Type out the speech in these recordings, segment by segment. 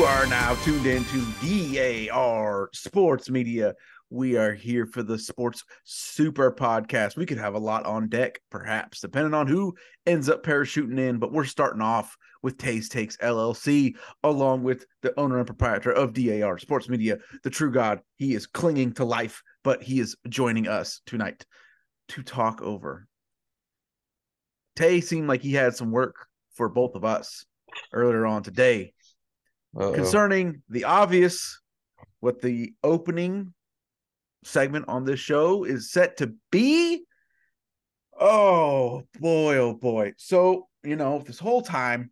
You are now tuned in to DAR Sports Media. We are here for the Sports Super Podcast. We could have a lot on deck, perhaps, depending on who ends up parachuting in. But we're starting off with Tay's Takes LLC, along with the owner and proprietor of DAR Sports Media, the true God. He is clinging to life, but he is joining us tonight to talk over. Tay seemed like he had some work for both of us earlier on today. Concerning the obvious, what the opening segment on this show is set to be. Oh, boy, oh, boy. So, you know, this whole time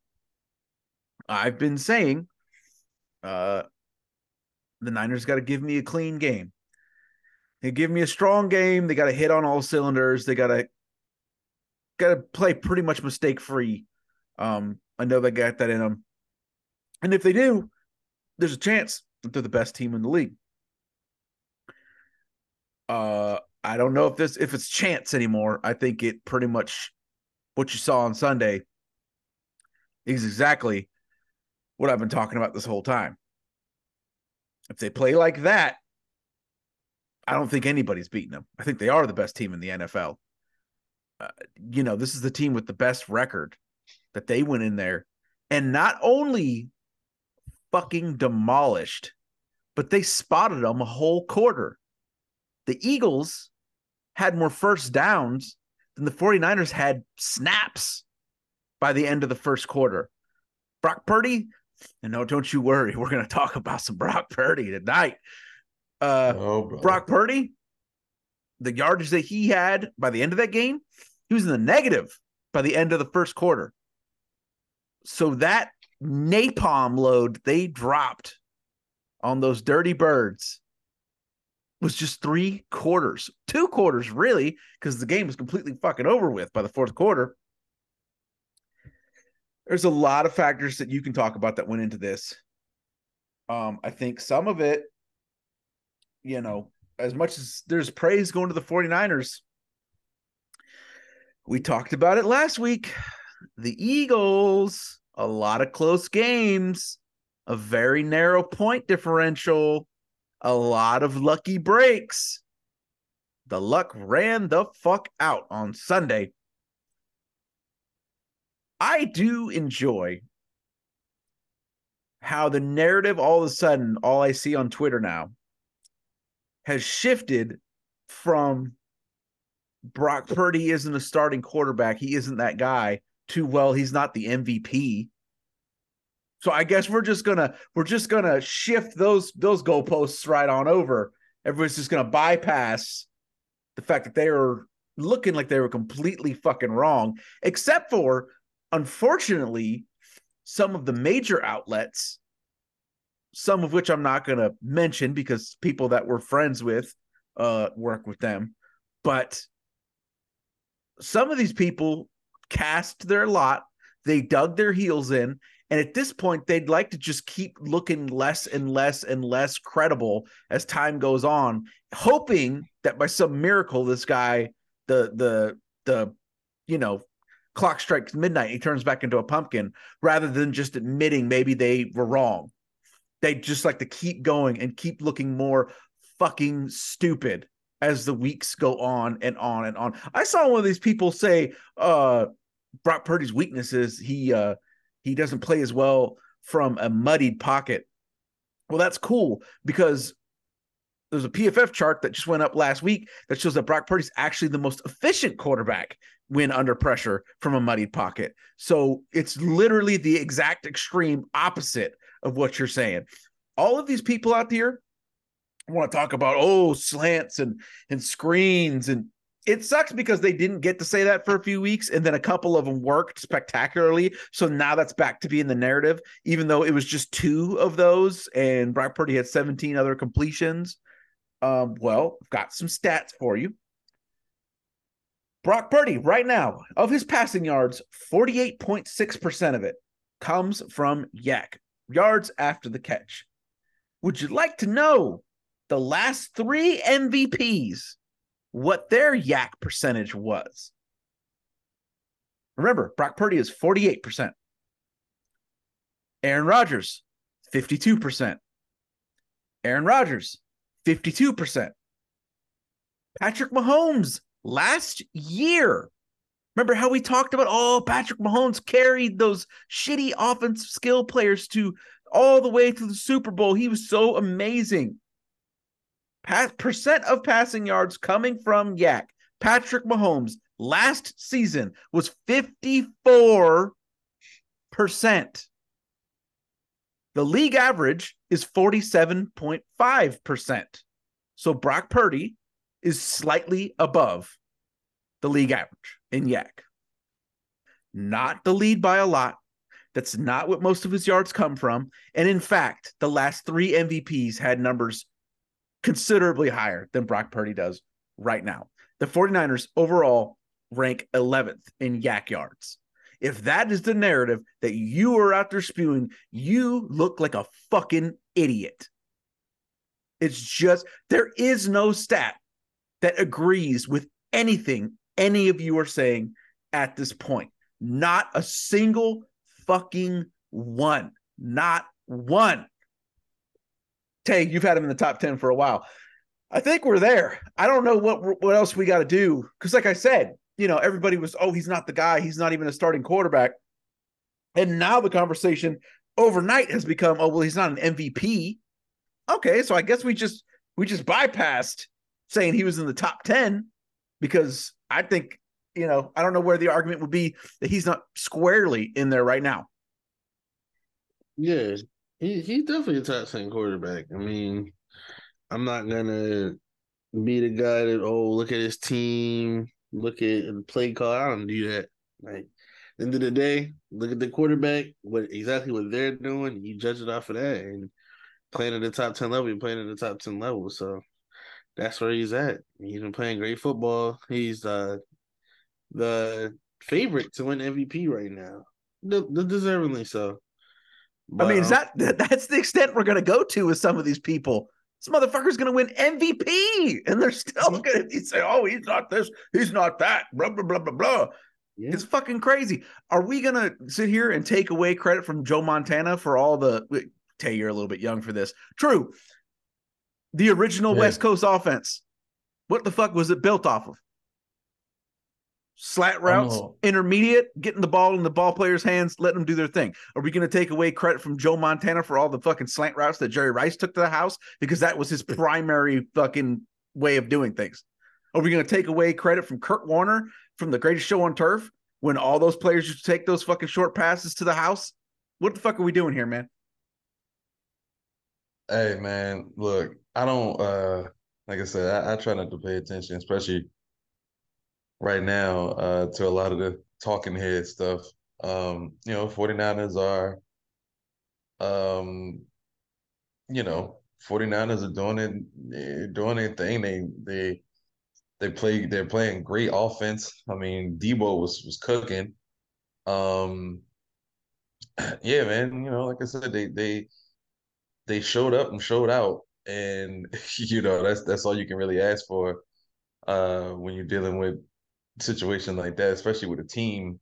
I've been saying the Niners got to give me a clean game. They give me a strong game. They got to hit on all cylinders. They got to play pretty much mistake-free. I know they got that in them. And if they do, there's a chance that they're the best team in the league. I don't know if it's chance anymore. I think it pretty much what you saw on Sunday is exactly what I've been talking about this whole time. If they play like that, I don't think anybody's beating them. I think they are the best team in the NFL. You know, this is the team with the best record that they went in there and not only fucking demolished, but they spotted them a whole quarter. The Eagles had more first downs than the 49ers had snaps by the end of the first quarter. Brock Purdy, and no, don't you worry, we're going to talk about some Brock Purdy tonight. Brock Purdy, the yardage that he had by the end of that game, he was in the negative by the end of the first quarter. So that napalm load they dropped on those dirty birds was just two quarters really, because the game was completely fucking over with by the fourth quarter. There's a lot of factors that you can talk about that went into this. I think some of it, you know, as much as there's praise going to the 49ers, we talked about it last week. The Eagles, a lot of close games, a very narrow point differential, a lot of lucky breaks. The luck ran the fuck out on Sunday. I do enjoy how the narrative all of a sudden, all I see on Twitter now, has shifted from Brock Purdy isn't a starting quarterback, he isn't that guy, to, well, he's not the MVP. So I guess we're just gonna shift those goalposts right on over. Everybody's just gonna bypass the fact that they are looking like they were completely fucking wrong, except for, unfortunately, some of the major outlets, some of which I'm not gonna mention because people that we're friends with work with them, but some of these people cast their lot, they dug their heels in. And at this point, they'd like to just keep looking less and less and less credible as time goes on, hoping that by some miracle, this guy, the clock strikes midnight, he turns back into a pumpkin, rather than just admitting maybe they were wrong. They just like to keep going and keep looking more fucking stupid as the weeks go on and on and on. I saw one of these people say, Brock Purdy's weaknesses, he doesn't play as well from a muddied pocket. Well, that's cool, because there's a PFF chart that just went up last week that shows that Brock Purdy's actually the most efficient quarterback when under pressure from a muddied pocket. So it's literally the exact extreme opposite of what you're saying. All of these people out there want to talk about, slants and screens, and it sucks because they didn't get to say that for a few weeks, and then a couple of them worked spectacularly. So now that's back to being the narrative, even though it was just two of those, and Brock Purdy had 17 other completions. I've got some stats for you. Brock Purdy, right now, of his passing yards, 48.6% of it comes from yak, yards after the catch. Would you like to know the last three MVPs? What their yak percentage was. Remember, Brock Purdy is 48%. Aaron Rodgers, 52%. Aaron Rodgers, 52%. Patrick Mahomes last year. Remember how we talked about, oh, Patrick Mahomes carried those shitty offensive skill players to all the way to the Super Bowl. He was so amazing. Percent of passing yards coming from Yak. Patrick Mahomes last season was 54%. The league average is 47.5%. So Brock Purdy is slightly above the league average in Yak. Not the lead by a lot. That's not what most of his yards come from. And in fact, the last three MVPs had numbers considerably higher than Brock Purdy does right now. The 49ers overall rank 11th in Yak yards. If that is the narrative that you are out there spewing, you look like a fucking idiot. It's just, there is no stat that agrees with anything any of you are saying at this point. Not a single fucking one. Not one. Tay, you've had him in the top 10 for a while. I think we're there. I don't know what else we got to do. Because like I said, everybody was, oh, he's not the guy. He's not even a starting quarterback. And now the conversation overnight has become, oh, well, he's not an MVP. Okay, so I guess we just bypassed saying he was in the top 10 because I think, I don't know where the argument would be that he's not squarely in there right now. Yeah, he's definitely a top 10 quarterback. I mean, I'm not going to be the guy that, oh, look at his team, look at the play call. I don't do that. Like, end of the day, look at the quarterback, exactly what they're doing, and you judge it off of that. And playing at the top 10 level, you're playing at the top 10 level. So that's where he's at. He's been playing great football. He's the favorite to win MVP right now. Deservingly so. But, I mean, is that's the extent we're going to go to with some of these people. This motherfucker's going to win MVP, and they're still going to say, oh, he's not this, he's not that, blah, blah, blah, blah, blah. Yeah. It's fucking crazy. Are we going to sit here and take away credit from Joe Montana for all the – Tay, you're a little bit young for this. True. The original West Coast offense. What the fuck was it built off of? Slant routes, intermediate, getting the ball in the ball players' hands, letting them do their thing. Are we going to take away credit from Joe Montana for all the fucking slant routes that Jerry Rice took to the house? Because that was his primary fucking way of doing things. Are we going to take away credit from Kurt Warner from The Greatest Show on Turf when all those players used to take those fucking short passes to the house? What the fuck are we doing here, man? Hey, man, look, I don't, like I said, I try not to pay attention, especially right now to a lot of the talking head stuff. 49ers are, 49ers are doing their thing. They're playing great offense. I mean, Deebo was cooking. Yeah, man, like I said, they showed up and showed out. And, that's all you can really ask for when you're dealing with situation like that, especially with a team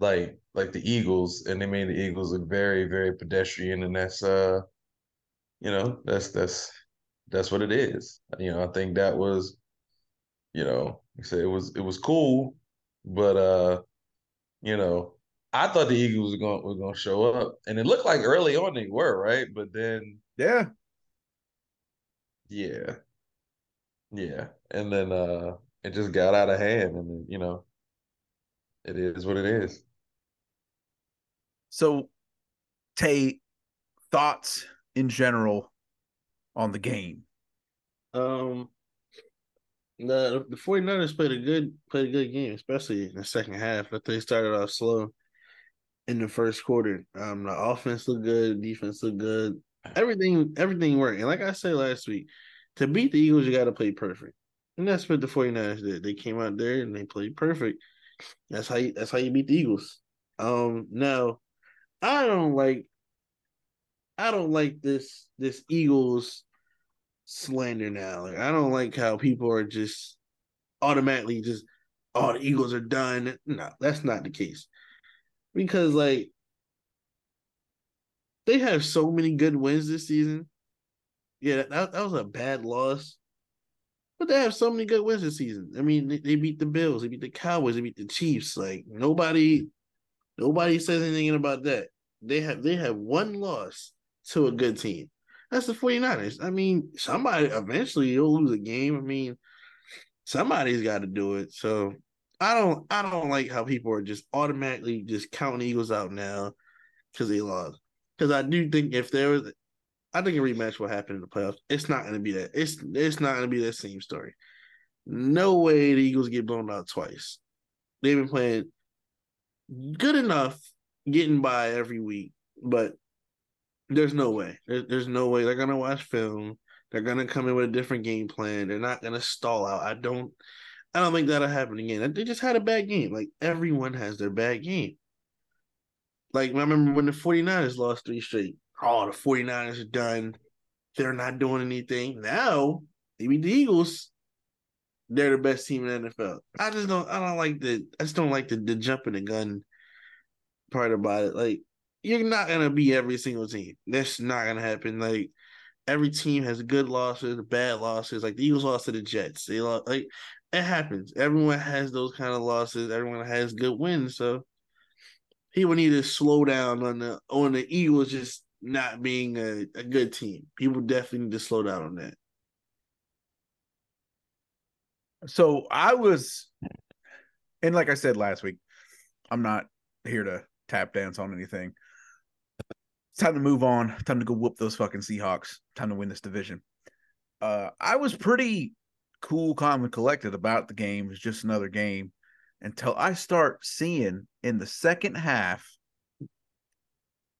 like the Eagles, and they made the Eagles look very, very pedestrian, and that's that's what it is. I think that was, like I said, it was cool, but I thought the Eagles were gonna show up, and it looked like early on they were, right? But then yeah, and then it just got out of hand, and, it is what it is. So, Tay, thoughts in general on the game? The 49ers played a good game, especially in the second half. But they started off slow in the first quarter. The offense looked good, defense looked good, everything worked. And like I said last week, to beat the Eagles, you got to play perfect. And that's what the 49ers did. They came out there and they played perfect. That's how you beat the Eagles. Now, I don't like this Eagles slander now. Like, I don't like how people are just automatically just, oh, the Eagles are done. No, that's not the case. Because They have so many good wins this season. Yeah, that was a bad loss. But they have so many good wins this season. I mean, they beat the Bills. They beat the Cowboys. They beat the Chiefs. Like, nobody says anything about that. They have one loss to a good team. That's the 49ers. I mean, somebody eventually you'll lose a game. I mean, somebody's got to do it. So I don't like how people are just automatically just counting the Eagles out now because they lost. Because I do think I think a rematch will happen in the playoffs. It's not going to be that. It's not going to be that same story. No way the Eagles get blown out twice. They've been playing good enough, getting by every week, but there's no way. There's no way they're going to watch film. They're going to come in with a different game plan. They're not going to stall out. I don't think that'll happen again. They just had a bad game. Like, everyone has their bad game. Like, I remember when the 49ers lost 3 straight. Oh, the 49ers are done. They're not doing anything. Now, maybe the Eagles, they're the best team in the NFL. I just don't like the jumping the gun part about it. Like, you're not going to be every single team. That's not going to happen. Like, every team has good losses, bad losses. Like, the Eagles lost to the Jets. They lost, like, it happens. Everyone has those kind of losses. Everyone has good wins. So he would need to slow down on the Eagles just not being a good team. People definitely need to slow down on that. So and like I said last week, I'm not here to tap dance on anything. It's time to move on. Time to go whoop those fucking Seahawks. Time to win this division. I was pretty cool, calm, and collected about the game. It's just another game. Until I start seeing in the second half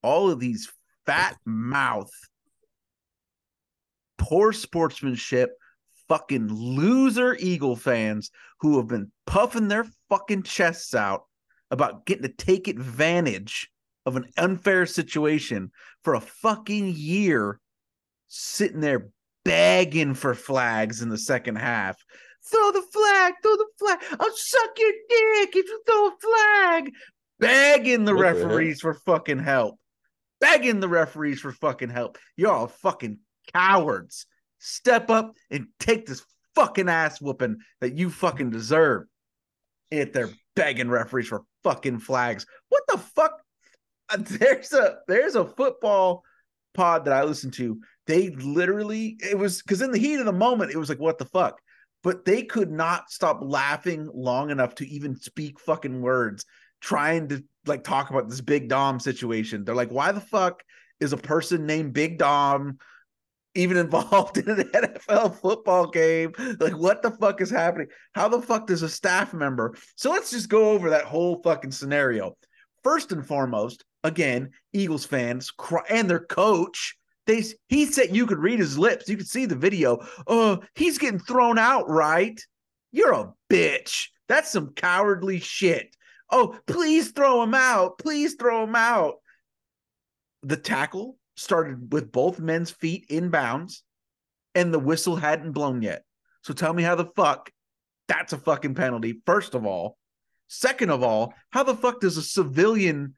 all of these fat mouth, poor sportsmanship, fucking loser Eagle fans who have been puffing their fucking chests out about getting to take advantage of an unfair situation for a fucking year, sitting there begging for flags in the second half. Throw the flag, throw the flag. I'll suck your dick if you throw a flag. Begging the referees for fucking help. Begging the referees for fucking help. You're all fucking cowards. Step up and take this fucking ass whooping that you fucking deserve. If they're begging referees for fucking flags. What the fuck? There's a football pod that I listen to. They literally, it was, because in the heat of the moment, it was like, what the fuck? But they could not stop laughing long enough to even speak fucking words, trying to like talk about this Big Dom situation. They're like, why the fuck is a person named Big Dom even involved in an NFL football game? Like, what the fuck is happening? How the fuck does a staff member? So let's just go over that whole fucking scenario. First and foremost, again, Eagles fans and their coach. He said you could read his lips. You could see the video. Oh, he's getting thrown out, right? You're a bitch. That's some cowardly shit. Oh, please throw him out. Please throw him out. The tackle started with both men's feet inbounds, and the whistle hadn't blown yet. So tell me how the fuck that's a fucking penalty, first of all. Second of all, how the fuck does a civilian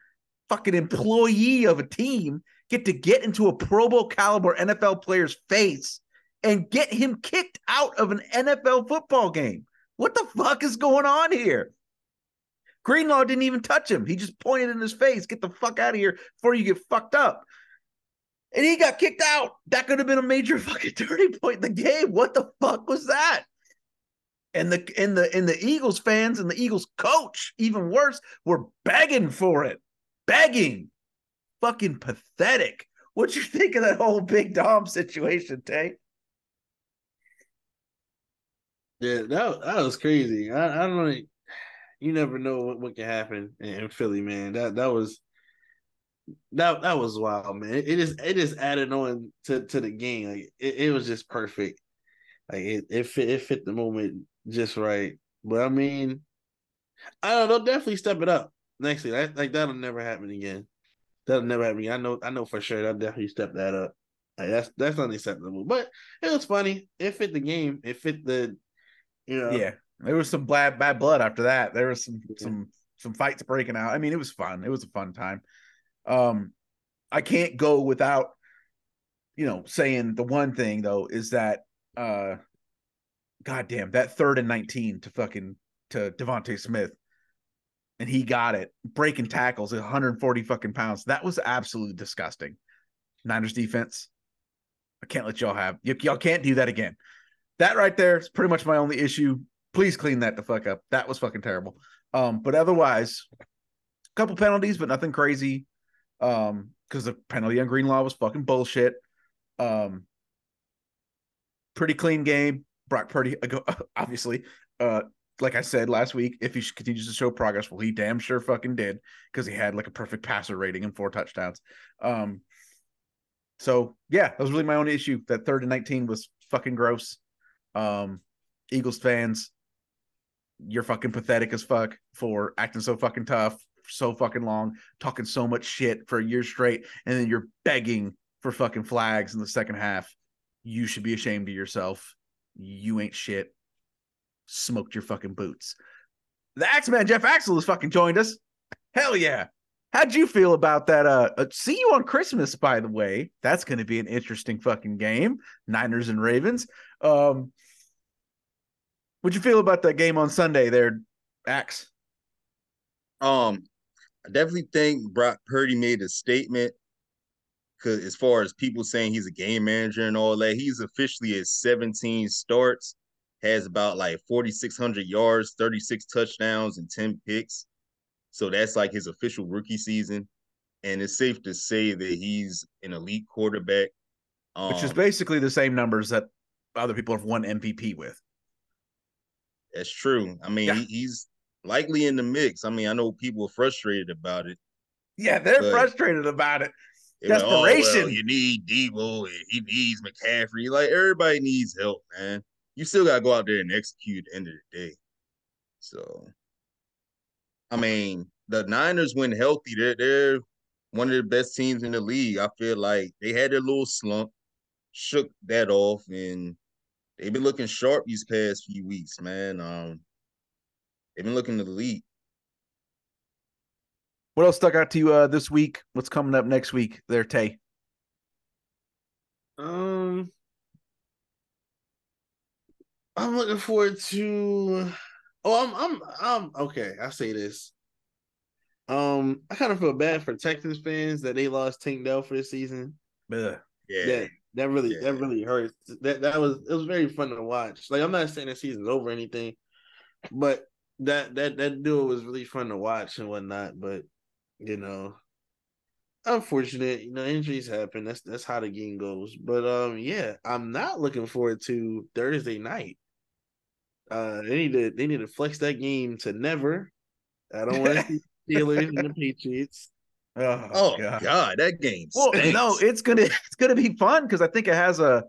fucking employee of a team get into a Pro Bowl caliber NFL player's face and get him kicked out of an NFL football game? What the fuck is going on here? Greenlaw didn't even touch him. He just pointed in his face. Get the fuck out of here before you get fucked up. And he got kicked out. That could have been a major fucking turning point in the game. What the fuck was that? And the Eagles fans and the Eagles coach, even worse, were begging for it. Begging. Fucking pathetic. What you think of that whole Big Dom situation, Tay? Yeah, that was crazy. I don't know. You never know what can happen in Philly, man. That was wild, man. It just added on to the game. Like it was just perfect. Like it fit the moment just right. But I mean, I don't know. They'll definitely step it up next year. Like that'll never happen again. That'll never happen. I know for sure. That'll definitely step that up. Like, that's unacceptable. But it was funny. It fit the game. It fit the, you know. Yeah, there was some bad blood after that. There was some fights breaking out. I mean, it was fun. It was a fun time. I can't go without, you know, saying the one thing though is that goddamn that 3rd and 19 to Devontae Smith, and he got it, breaking tackles at 140 fucking pounds. That was absolutely disgusting. Niners defense, I can't let y'all have y'all can't do that again. That right there is pretty much my only issue. Please clean that the fuck up. That was fucking terrible. But otherwise, a couple penalties, but nothing crazy. Because the penalty on Greenlaw was fucking bullshit. Pretty clean game. Brock Purdy, obviously, like I said last week, if he continues to show progress, well, he damn sure fucking did, because he had like a perfect passer rating and 4 touchdowns. So yeah, that was really my own issue. That 3rd and 19 was fucking gross. Eagles fans, you're fucking pathetic as fuck for acting so fucking tough, so fucking long, talking so much shit for a year straight, and then you're begging for fucking flags in the second half. You should be ashamed of yourself. You ain't shit. Smoked your fucking boots. The Axeman, Jeff Axel, has fucking joined us. Hell yeah. How'd you feel about that? See you on Christmas, by the way. That's going to be an interesting fucking game. Niners and Ravens. What'd you feel about that game on Sunday there, Axe? I definitely think Brock Purdy made a statement, because as far as people saying he's a game manager and all that, he's officially at 17 starts, has about like 4,600 yards, 36 touchdowns, and 10 picks. So that's like his official rookie season. And it's safe to say that he's an elite quarterback. Which is basically the same numbers that other people have won MVP with. That's true. I mean, yeah. He's likely in the mix. I mean, I know people are frustrated about it. Yeah, they're frustrated about it. Desperation. Like, oh, well, you need Deebo. He needs McCaffrey. Like, everybody needs help, man. You still got to go out there and execute at the end of the day. So, I mean, the Niners, when healthy, they're one of the best teams in the league. I feel like they had their little slump, shook that off, and they've been looking sharp these past few weeks, man. They've been looking to the lead. What else stuck out to you this week? What's coming up next week there, Tay? I'm looking forward to okay, I'll say this. I kind of feel bad for Texans fans that they lost Tank Dell for this season. Yeah. That really hurts. That was very fun to watch. Like, I'm not saying the season's over or anything, but that dude was really fun to watch and whatnot. But, you know, unfortunate. You know, injuries happen. That's how the game goes. But yeah, I'm not looking forward to Thursday night. They need to flex that game to never. I don't want to see the Steelers and the Patriots. Oh God, that game stinks. Well, no, it's gonna be fun, because I think it has a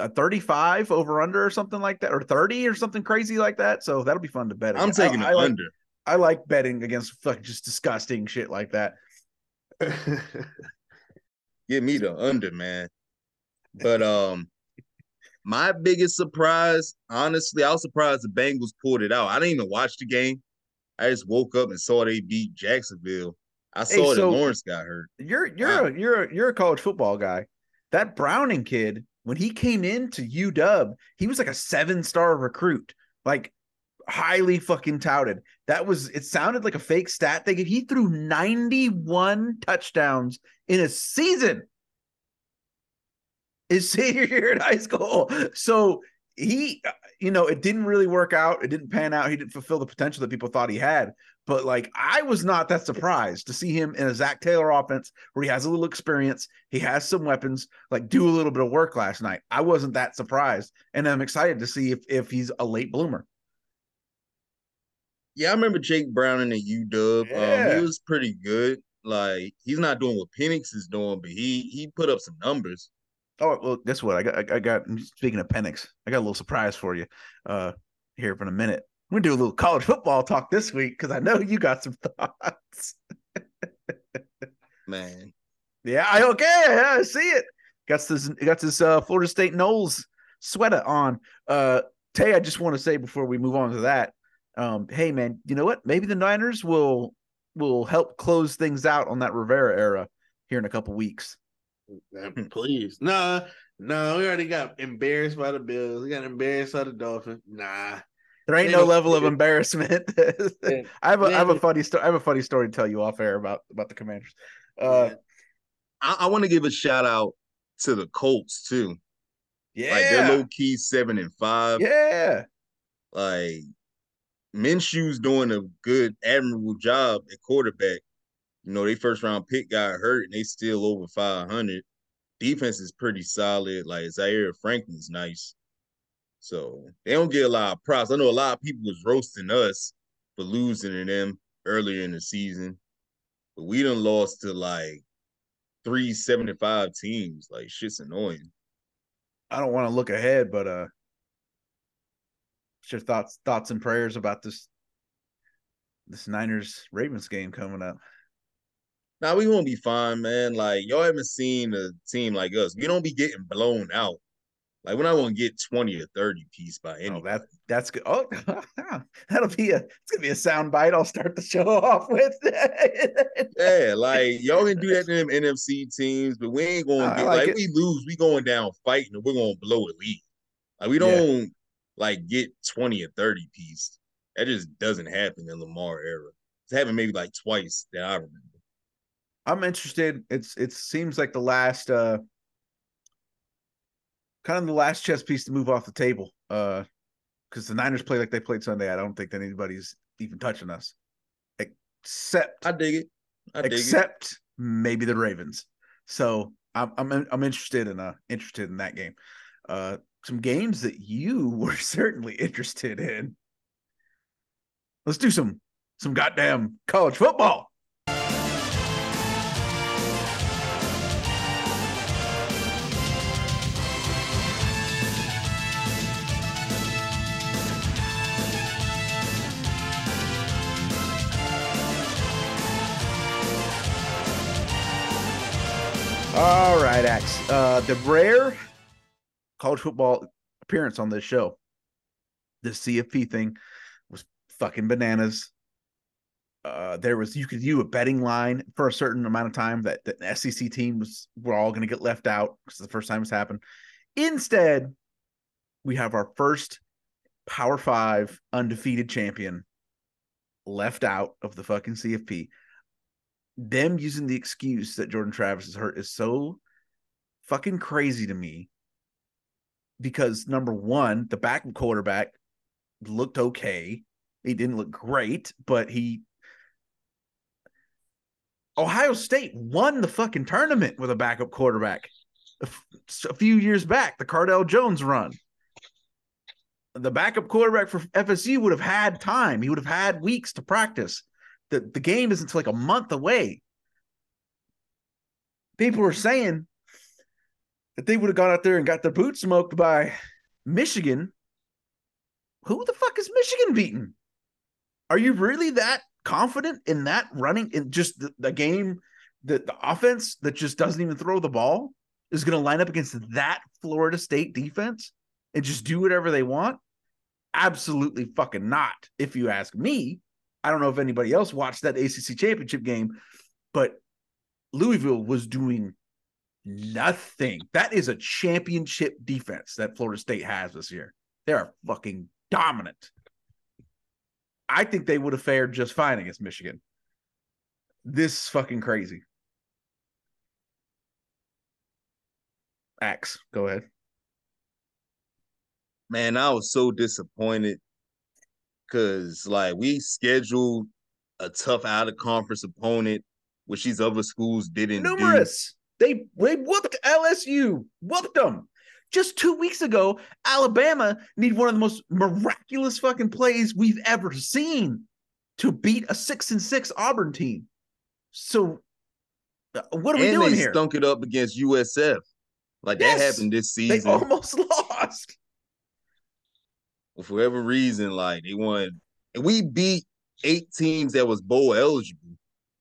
35 over under or something like that, or 30 or something crazy like that. So that'll be fun to bet. I'm taking it under. I like betting against fucking just disgusting shit like that. Give me the under, man. But my biggest surprise, honestly, I was surprised the Bengals pulled it out. I didn't even watch the game. I just woke up and saw they beat Jacksonville. I saw that Lawrence got hurt. You're a college football guy. That Browning kid, when he came into UW, he was like a 7-star recruit, like highly fucking touted. It sounded like a fake stat they gave. He threw 91 touchdowns in a season his senior year in high school. So he, you know, it didn't really work out. It didn't pan out. He didn't fulfill the potential that people thought he had. But, like, I was not that surprised to see him in a Zach Taylor offense where he has a little experience, he has some weapons, like, do a little bit of work last night. I wasn't that surprised, and I'm excited to see if he's a late bloomer. Yeah, I remember Jake Browning at UW. Yeah. He was pretty good. Like, he's not doing what Penix is doing, but he put up some numbers. Oh, well, guess what? I got speaking of Penix, I got a little surprise for you here in a minute. We're going to do a little college football talk this week, because I know you got some thoughts. Man. Yeah, I see it. Got this Florida State Knowles sweater on. Tay, I just want to say before we move on to that, hey, man, you know what? Maybe the Niners will help close things out on that Rivera era here in a couple weeks. Please. No, we already got embarrassed by the Bills. We got embarrassed by the Dolphins. Nah. There ain't no level of embarrassment. I have a funny story. I have a funny story to tell you off air about the Commanders. I want to give a shout out to the Colts too. Yeah, like they're low key 7-5. Yeah, like Minshew's doing a good, admirable job at quarterback. You know, their first round pick got hurt, and they still over 500. Defense is pretty solid. Like Zaire Franklin's nice. So they don't get a lot of props. I know a lot of people was roasting us for losing to them earlier in the season. But we done lost to like 3 7-5 teams. Like shit's annoying. I don't want to look ahead, but what's your thoughts and prayers about this Niners-Ravens game coming up? Nah, we gonna be fine, man. Like y'all haven't seen a team like us. We don't be getting blown out. Like we're not gonna get 20 or 30 piece by any. Oh, that's good. Oh, it's gonna be a sound bite. I'll start the show off with. Yeah, like y'all can do that to them NFC teams, but we ain't gonna be like we lose. We going down fighting, and we're gonna blow a lead. Like we don't like get 20 or 30 piece. That just doesn't happen in Lamar era. It's happened maybe like twice that I remember. I'm interested. It seems like the last kind of the last chess piece to move off the table. Because the Niners play like they played Sunday. I don't think that anybody's even touching us. Except I dig it. Maybe the Ravens. So I'm interested in that game. Some games that you were certainly interested in. Let's do some goddamn college football. All right, Axe. The rare college football appearance on this show, the CFP thing was fucking bananas. There was you could view a betting line for a certain amount of time that the SEC team were all going to get left out because it's the first time it's happened. Instead, we have our first Power 5 undefeated champion left out of the fucking CFP. Them using the excuse that Jordan Travis is hurt is so fucking crazy to me because, number one, the backup quarterback looked okay. He didn't look great, but Ohio State won the fucking tournament with a backup quarterback a few years back, the Cardale Jones run. The backup quarterback for FSU would have had time. He would have had weeks to practice. The game isn't like a month away. People were saying that they would have gone out there and got their boots smoked by Michigan. Who the fuck is Michigan beating? Are you really that confident in that running and just the game, the offense that just doesn't even throw the ball is going to line up against that Florida State defense and just do whatever they want? Absolutely fucking not, if you ask me. I don't know if anybody else watched that ACC championship game, but Louisville was doing nothing. That is a championship defense that Florida State has this year. They are fucking dominant. I think they would have fared just fine against Michigan. This is fucking crazy. Axe, go ahead. Man, I was so disappointed. Because, like, we scheduled a tough out-of-conference opponent, which these other schools didn't do. Numerous. They whooped LSU. Whooped them. Just 2 weeks ago, Alabama made one of the most miraculous fucking plays we've ever seen to beat a 6-6 Auburn team. So, what are we doing here? And they stunk it up against USF. Like, yes, that happened this season. They almost lost. For whatever reason, like, they won. And we beat 8 teams that was bowl eligible,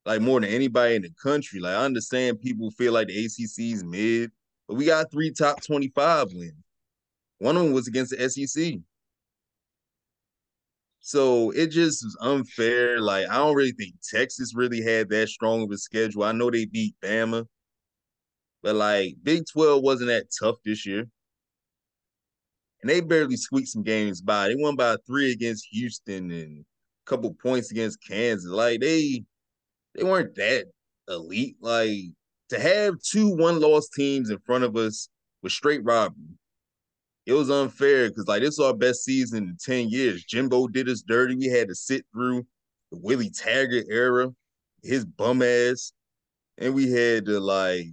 like, more than anybody in the country. Like, I understand people feel like the ACC's mid, but we got 3 top 25 wins. One of them was against the SEC. So it just was unfair. Like, I don't really think Texas really had that strong of a schedule. I know they beat Bama, But, like, Big 12 wasn't that tough this year. And they barely squeaked some games by. They won by 3 against Houston and a couple points against Kansas. Like, they weren't that elite. Like, to have 2 one-loss teams in front of us was straight robbery. It was unfair because, like, this was our best season in 10 years. Jimbo did us dirty. We had to sit through the Willie Taggart era, his bum ass. And we had to, like,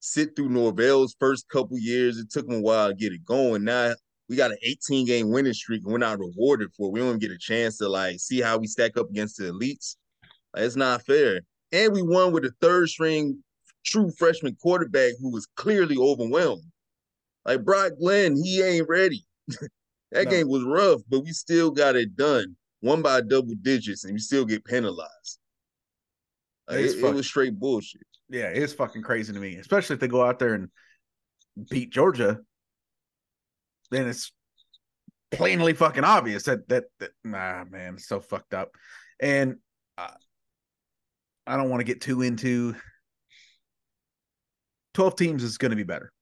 sit through Norvell's first couple years. It took him a while to get it going. Now we got an 18-game winning streak, and we're not rewarded for it. We don't get a chance to, like, see how we stack up against the elites. Like, it's not fair. And we won with a third-string true freshman quarterback who was clearly overwhelmed. Like, Brock Glenn, he ain't ready. That game was rough, but we still got it done. Won by double digits, and we still get penalized. Like, it was straight bullshit. Yeah, it's fucking crazy to me, especially if they go out there and beat Georgia. Then it's plainly fucking obvious that nah, man, it's so fucked up. And I don't want to get too into 12 teams is going to be better.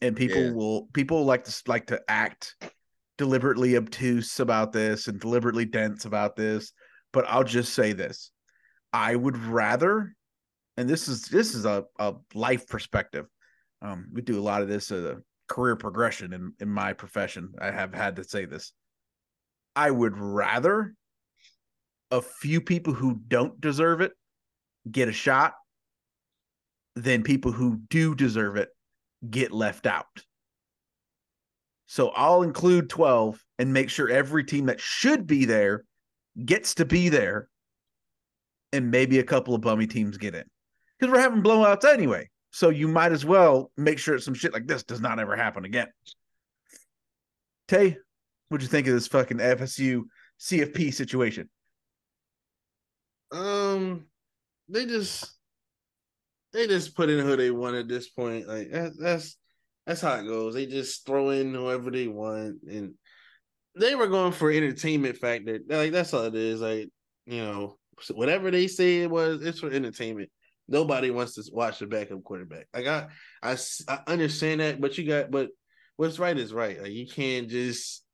And people like to act deliberately obtuse about this and deliberately dense about this. But I'll just say this. I would rather, and this is a life perspective. We do a lot of this career progression in my profession. I have had to say this. I would rather a few people who don't deserve it get a shot than people who do deserve it get left out. So I'll include 12 and make sure every team that should be there gets to be there, and maybe a couple of bummy teams get in. Because we're having blowouts anyway. So you might as well make sure some shit like this does not ever happen again. Tay, what'd you think of this fucking FSU CFP situation? They just put in who they want at this point. Like that's how it goes. They just throw in whoever they want, and they were going for entertainment factor. Like that's all it is. Like, you know, whatever they say it was, it's for entertainment. Nobody wants to watch the backup quarterback. Like I understand that, but what's right is right. Like you can't just.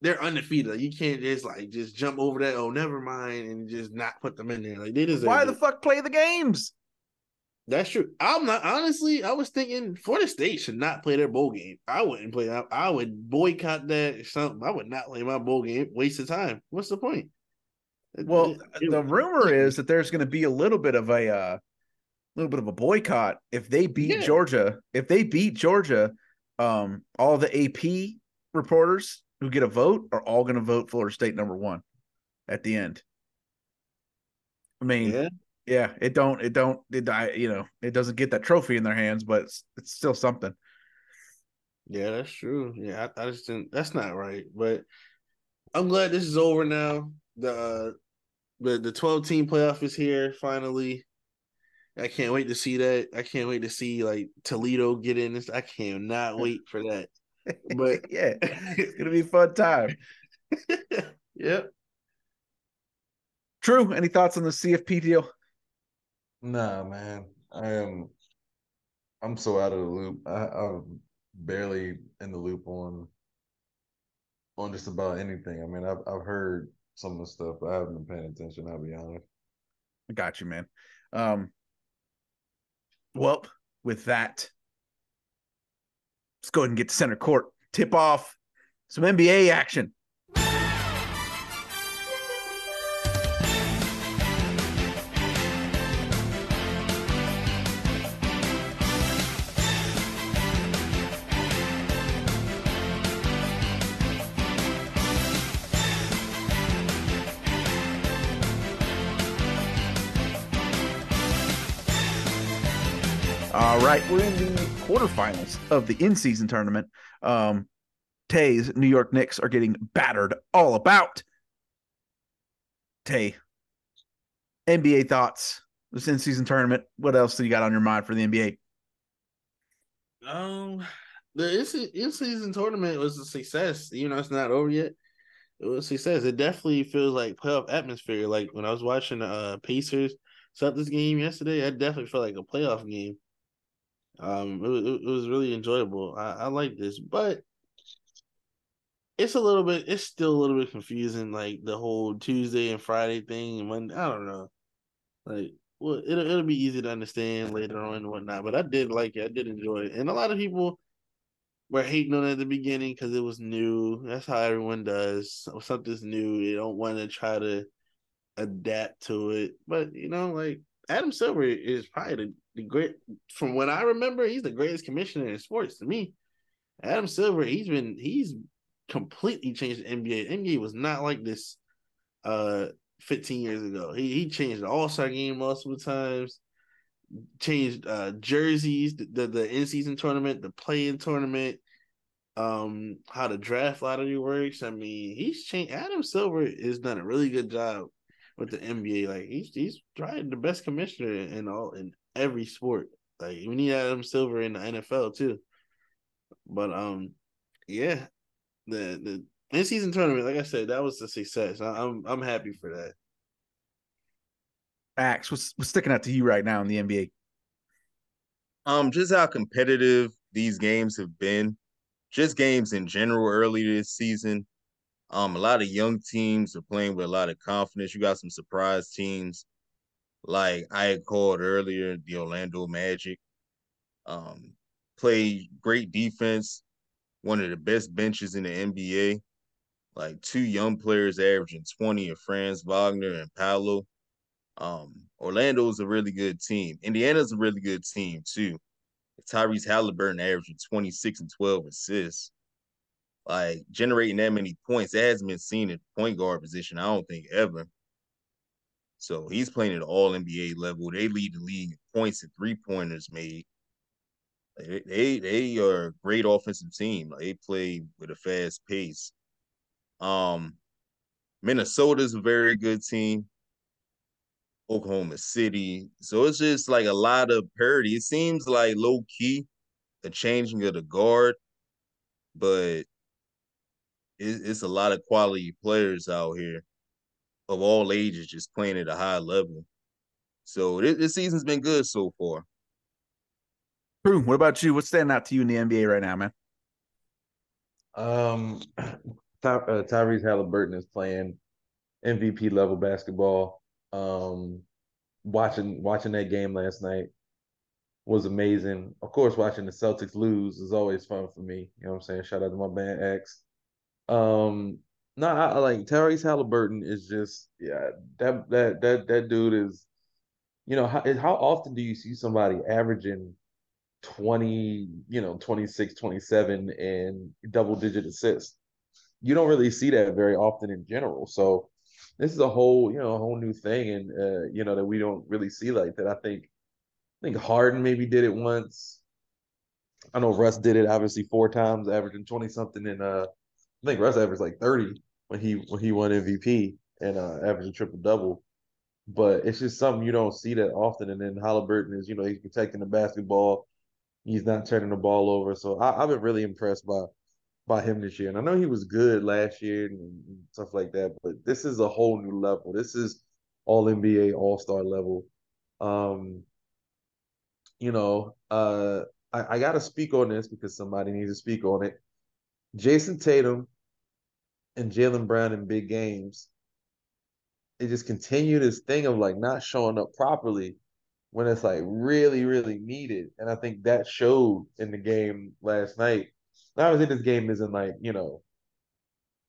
They're undefeated. Like, you can't just just jump over that. Oh, never mind, and just not put them in there. Like they deserve. Why the fuck play the games? That's true. I'm not honestly. I was thinking Florida State should not play their bowl game. I wouldn't play. I would boycott that or something. I would not play my bowl game. Waste of time. What's the point? Well, the rumor is that there's going to be a little bit of a boycott if they beat Georgia. If they beat Georgia, all the AP reporters who get a vote are all going to vote Florida State #1 at the end. I mean. Yeah. Yeah, it doesn't get that trophy in their hands, but it's still something. Yeah, that's true. Yeah, I just didn't. That's not right. But I'm glad this is over now. The 12-team playoff is here finally. I can't wait to see that. I can't wait to see Toledo get in this. I cannot wait for that. But yeah, it's gonna be a fun time. Yep. True. Any thoughts on the CFP deal? Nah, man, I'm so out of the loop. I'm barely in the loop on just about anything. I mean, I've heard some of the stuff, but I haven't been paying attention, I'll be honest. I got you, man. Well, with that, let's go ahead and get to center court. Tip off some NBA action. Right, we're in the quarterfinals of the in-season tournament. Tay's New York Knicks are getting battered all about. Tay, NBA thoughts, this in-season tournament. What else do you got on your mind for the NBA? The in-season tournament was a success. You know, it's not over yet. It was a success. It definitely feels like playoff atmosphere. Like when I was watching Pacers Celtics game yesterday, I definitely felt like a playoff game. It was really enjoyable. I like this, but it's a little bit, it's still a little bit confusing, like the whole Tuesday and Friday thing. And Monday, I don't know. Like, well, it'll be easy to understand later on and whatnot, but I did like it. I did enjoy it. And a lot of people were hating on it at the beginning because it was new. That's how everyone does. If something's new, they don't want to try to adapt to it. But, you know, like, Adam Silver is probably the great, from what I remember, he's the greatest commissioner in sports to me. Adam Silver, he's completely changed the NBA. The NBA was not like this 15 years ago. He changed the All-Star game multiple times, changed jerseys, the in-season tournament, the play-in tournament, how the draft lottery works. I mean, he's changed. Adam Silver has done a really good job with the NBA. Like, he's probably the best commissioner in every sport. Like, we need Adam Silver in the NFL too. But yeah, the in-season tournament, like I said, that was a success. I'm happy for that. Ax, what's sticking out to you right now in the NBA? Just how competitive these games have been. Just games in general early this season. A lot of young teams are playing with a lot of confidence. You got some surprise teams, like I had called earlier, the Orlando Magic. Play great defense, one of the best benches in the NBA. Like, two young players averaging 20 of Franz Wagner and Paolo. Orlando's a really good team. Indiana's a really good team, too. Tyrese Halliburton averaging 26 and 12 assists. Like, generating that many points, that hasn't been seen at the point guard position, I don't think, ever. So he's playing at an all-NBA level. They lead the league in points and three-pointers made. Like, they are a great offensive team. Like, they play with a fast pace. Minnesota's a very good team. Oklahoma City. So it's just like a lot of parity. It seems like low-key, the changing of the guard, but it's a lot of quality players out here of all ages just playing at a high level. So this season's been good so far. True. What about you? What's standing out to you in the NBA right now, man? Tyrese Halliburton is playing MVP-level basketball. Watching that game last night was amazing. Of course, watching the Celtics lose is always fun for me. You know what I'm saying? Shout out to my man, Ax. I like Tyrese Halliburton is just, yeah, that dude is, you know, how often do you see somebody averaging 20, you know, 26, 27 and double-digit assists? You don't really see that very often in general. So this is a whole new thing, and you know, that we don't really see like that. I think Harden maybe did it once. I know Russ did it obviously four times, averaging 20 something, and I think Russ averaged like 30 when he won MVP and averaged a triple double. But it's just something you don't see that often. And then Halliburton is, you know, he's protecting the basketball, he's not turning the ball over. So I've been really impressed by him this year. And I know he was good last year and stuff like that, but this is a whole new level. This is all NBA all-star level. You know, I got to speak on this because somebody needs to speak on it. Jason Tatum and Jalen Brown in big games, they just continue this thing of like not showing up properly when it's like really, really needed. And I think that showed in the game last night. Now, obviously, this game isn't like, you know,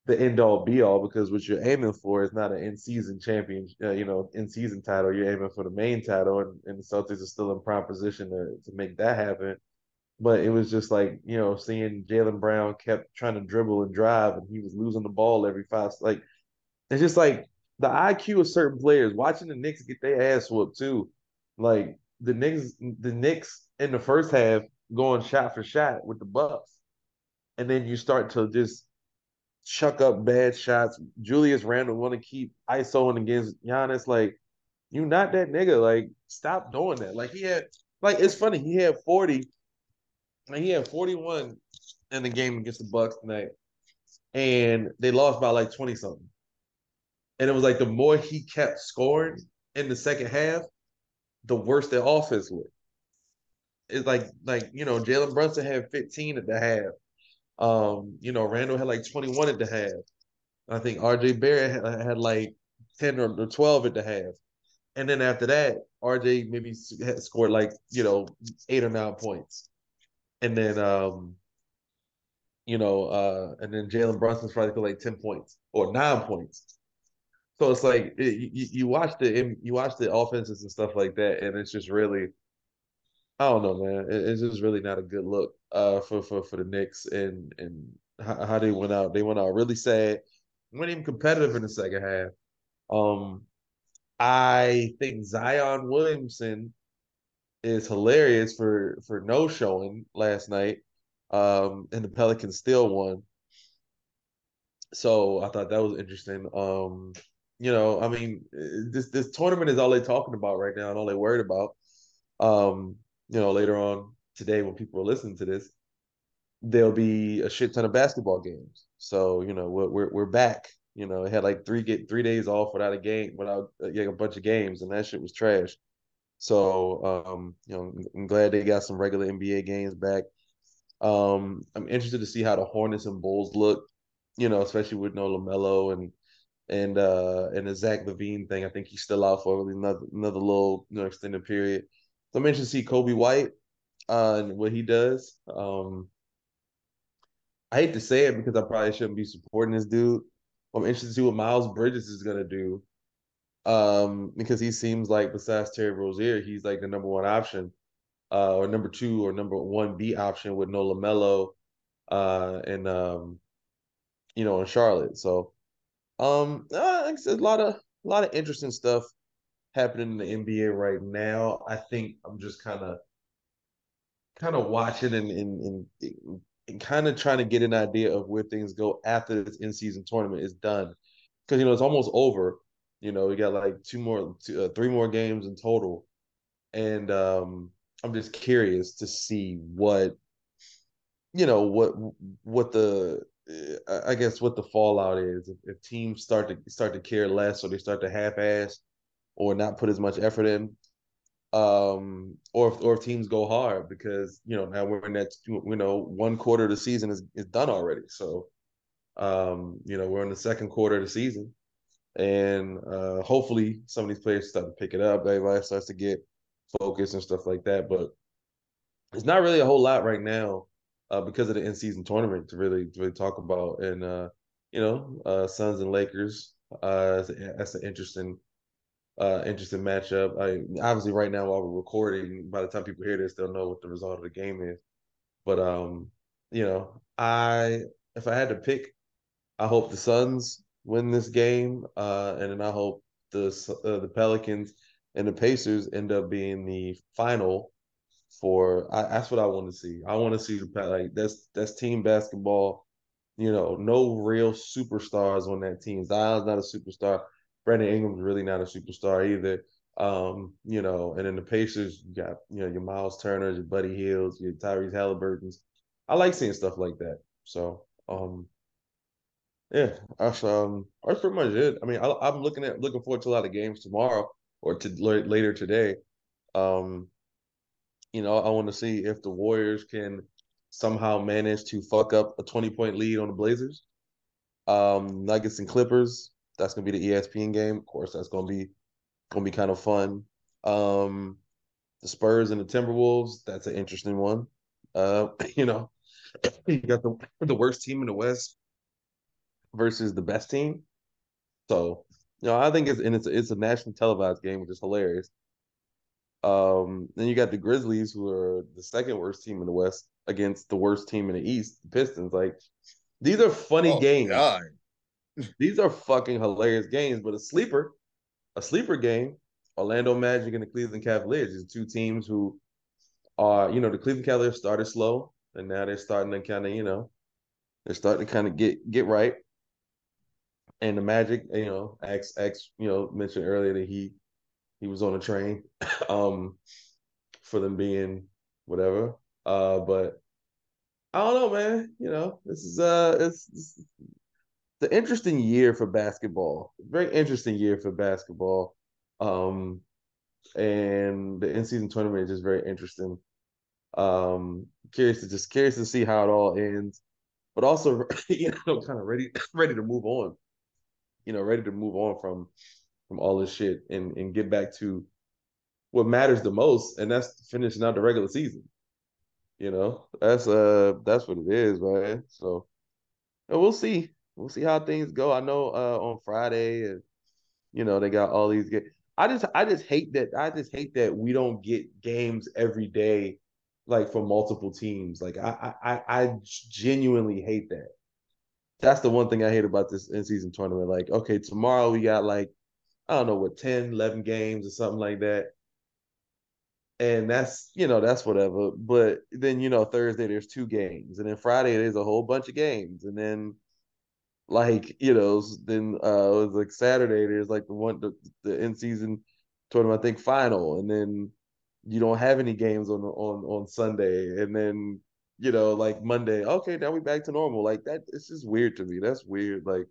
the end all be all, because what you're aiming for is not an in-season champion, you know, in-season title. You're aiming for the main title, and the Celtics are still in prime position to make that happen. But it was just like, you know, seeing Jalen Brown kept trying to dribble and drive, and he was losing the ball every 5. Like, it's just like the IQ of certain players. Watching the Knicks get their ass whooped too. Like the Knicks in the first half going shot for shot with the Bucks, and then you start to just chuck up bad shots. Julius Randle want to keep ISOing against Giannis. Like, you not that nigga. Like, stop doing that. Like, he had, like, it's funny, he had 40. Like, he had 41 in the game against the Bucks tonight, and they lost by like 20-something. And it was like the more he kept scoring in the second half, the worse their offense was. it's like you know, Jalen Brunson had 15 at the half. You know, Randall had like 21 at the half. I think R.J. Barrett had like 10 or 12 at the half. And then after that, R.J. maybe had scored like, you know, 8 or 9 points. And then, you know, and then Jalen Brunson's probably got like 10 points or 9 points. So it's like you watch the offenses and stuff like that, and it's just really, I don't know, man. It's just really not a good look for the Knicks and how they went out. They went out really sad. Weren't even competitive in the second half. I think Zion Williamson is hilarious for no showing last night. And the Pelicans still won. So I thought that was interesting. You know, I mean, this tournament is all they're talking about right now and all they're worried about. You know, later on today when people are listening to this, there'll be a shit ton of basketball games. So, you know, we're back. You know, it had like three days off without a game, without a bunch of games, and that shit was trash. So, you know, I'm glad they got some regular NBA games back. I'm interested to see how the Hornets and Bulls look. You know, especially with no LaMelo and the Zach LaVine thing. I think he's still out for another little, you know, extended period. So I'm interested to see Kobe White and what he does. I hate to say it because I probably shouldn't be supporting this dude. I'm interested to see what Miles Bridges is going to do, because he seems like, besides Terry Rozier, he's like the number one option, or number two or number one B option with no LaMelo and, you know, in Charlotte. So a lot of interesting stuff happening in the NBA right now. I think I'm just kind of watching and kind of trying to get an idea of where things go after this in-season tournament is done, because, you know, it's almost over. You know, we got like three more games in total, and I'm just curious to see what, you know, what the fallout is if teams start to care less, or they start to half-ass or not put as much effort in, or if teams go hard, because, you know, now we're in that, you know, one quarter of the season is done already. So, you know, we're in the second quarter of the season, and hopefully some of these players start to pick it up. Everybody starts to get focused and stuff like that. But it's not really a whole lot right now because of the in-season tournament to really talk about. And, you know, Suns and Lakers, that's an interesting matchup. Obviously, right now while we're recording, by the time people hear this, they'll know what the result of the game is. But you know, if I had to pick, I hope the Suns win this game, and then I hope the Pelicans and the Pacers end up being the final. That's what I want to see. I want to see that's team basketball. You know, no real superstars on that team. Zion's not a superstar. Brandon Ingram's really not a superstar either. You know, and in the Pacers, you got, you know, your Miles Turners, your Buddy Hills, your Tyrese Halliburtons. I like seeing stuff like that. So, yeah, that's pretty much it. I mean, I'm looking forward to a lot of games tomorrow or later today. You know, I want to see if the Warriors can somehow manage to fuck up a 20-point lead on the Blazers. Nuggets and Clippers. That's gonna be the ESPN game, of course. That's gonna be kind of fun. The Spurs and the Timberwolves. That's an interesting one. You know, you got the worst team in the West versus the best team. So, you know, I think it's a nationally televised game, which is hilarious. Then you got the Grizzlies, who are the second worst team in the West, against the worst team in the East, the Pistons. Like, these are funny games. God. These are fucking hilarious games, but a sleeper game, Orlando Magic and the Cleveland Cavaliers. These are two teams who are, you know, the Cleveland Cavaliers started slow, and now they're starting to kind of, you know, they're starting to kind of get right. And the Magic, you know, X, you know, mentioned earlier that he was on a train for them being whatever. But I don't know, man. You know, this is the interesting year for basketball. Very interesting year for basketball. And the in-season tournament is just very interesting. Curious to see how it all ends, but also, kind of ready to move on, ready to move on from all this shit and get back to what matters the most, and that's finishing out the regular season. That's what it is, man. So we'll see how things go. I know on Friday, and they got all these games. I just hate that we don't get games every day, like for multiple teams. Like I genuinely hate that. That's the one thing I hate about this in-season tournament. Like, okay, tomorrow we got 10, 11 games or something like that. And that's whatever. But then, Thursday there's two games, and then Friday there's a whole bunch of games. And then it was like Saturday, there's like the in-season tournament, I think, final. And then you don't have any games on Sunday. And then, Monday, okay, now we back to normal. Like that, it's just weird to me. That's weird. Like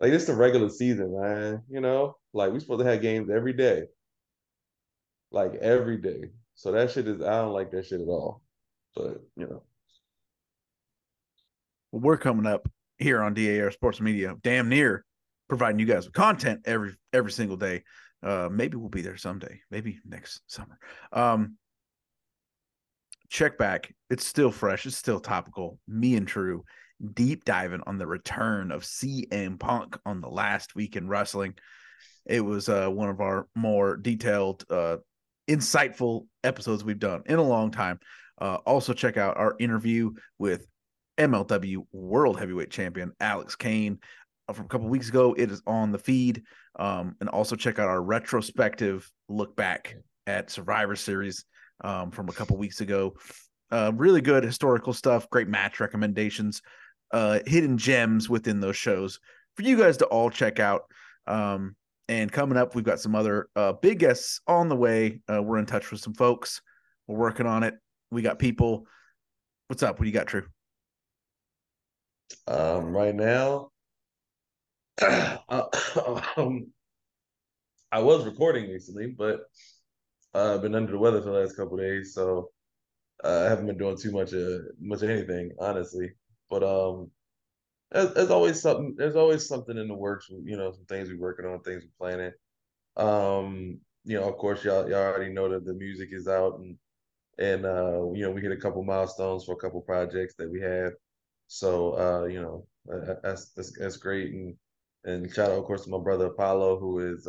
this is the regular season, man. We're supposed to have games every day. Like every day. So that shit is, I don't like that shit at all. But, We're coming up here on DAR Sports Media, damn near providing you guys with content every single day. Maybe we'll be there someday. Maybe next summer. Check back. It's still fresh. It's still topical. Me and True deep diving on the return of CM Punk on the Last Week in Wrestling. It was one of our more detailed, insightful episodes we've done in a long time. Also check out our interview with MLW World Heavyweight Champion Alex Kane from a couple weeks ago. It is on the feed. And also check out our retrospective look back at Survivor Series from a couple weeks ago. Really good historical stuff, great match recommendations, hidden gems within those shows for you guys to all check out. And coming up, we've got some other big guests on the way. We're in touch with some folks. We're working on it. We got people. What's up? What do you got, True? Right now, I was recording recently, but I've been under the weather for the last couple of days, so I haven't been doing too much of anything, honestly. But there's always something in the works. Some things we're working on, things we're planning. Of course, y'all already know that the music is out, and we hit a couple milestones for a couple projects that we have. So, that's great. And shout out, of course, to my brother Apollo, who is,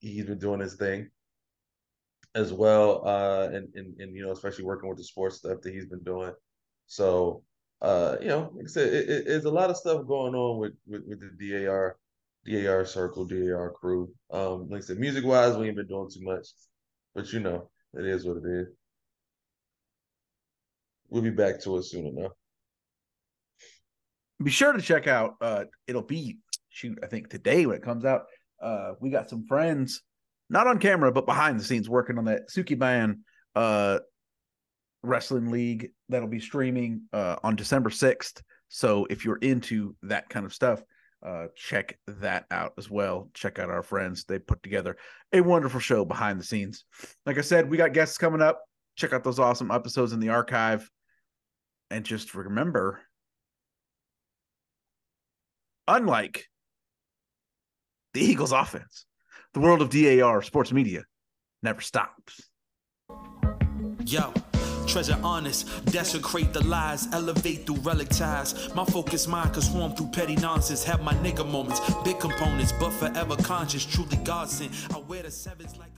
he's been doing his thing as well. And especially working with the sports stuff that he's been doing. So, like I said, it's a lot of stuff going on with the DAR circle, DAR crew. Like I said, music wise, we ain't been doing too much, but it is what it is. We'll be back to it soon enough. Be sure to check out, it'll be, I think today when it comes out, we got some friends, not on camera, but behind the scenes working on that Sukiban wrestling league that'll be streaming on December 6th. So if you're into that kind of stuff, check that out as well. Check out our friends. They put together a wonderful show behind the scenes. Like I said, we got guests coming up. Check out those awesome episodes in the archive. And just remember, unlike the Eagles offense, the world of DAR sports media never stops. Yo. Treasure honest, desecrate the lies, elevate through relic ties. My focus mind can swarm through petty nonsense. Have my nigga moments, big components, but forever conscious, truly godsend. I wear the sevens like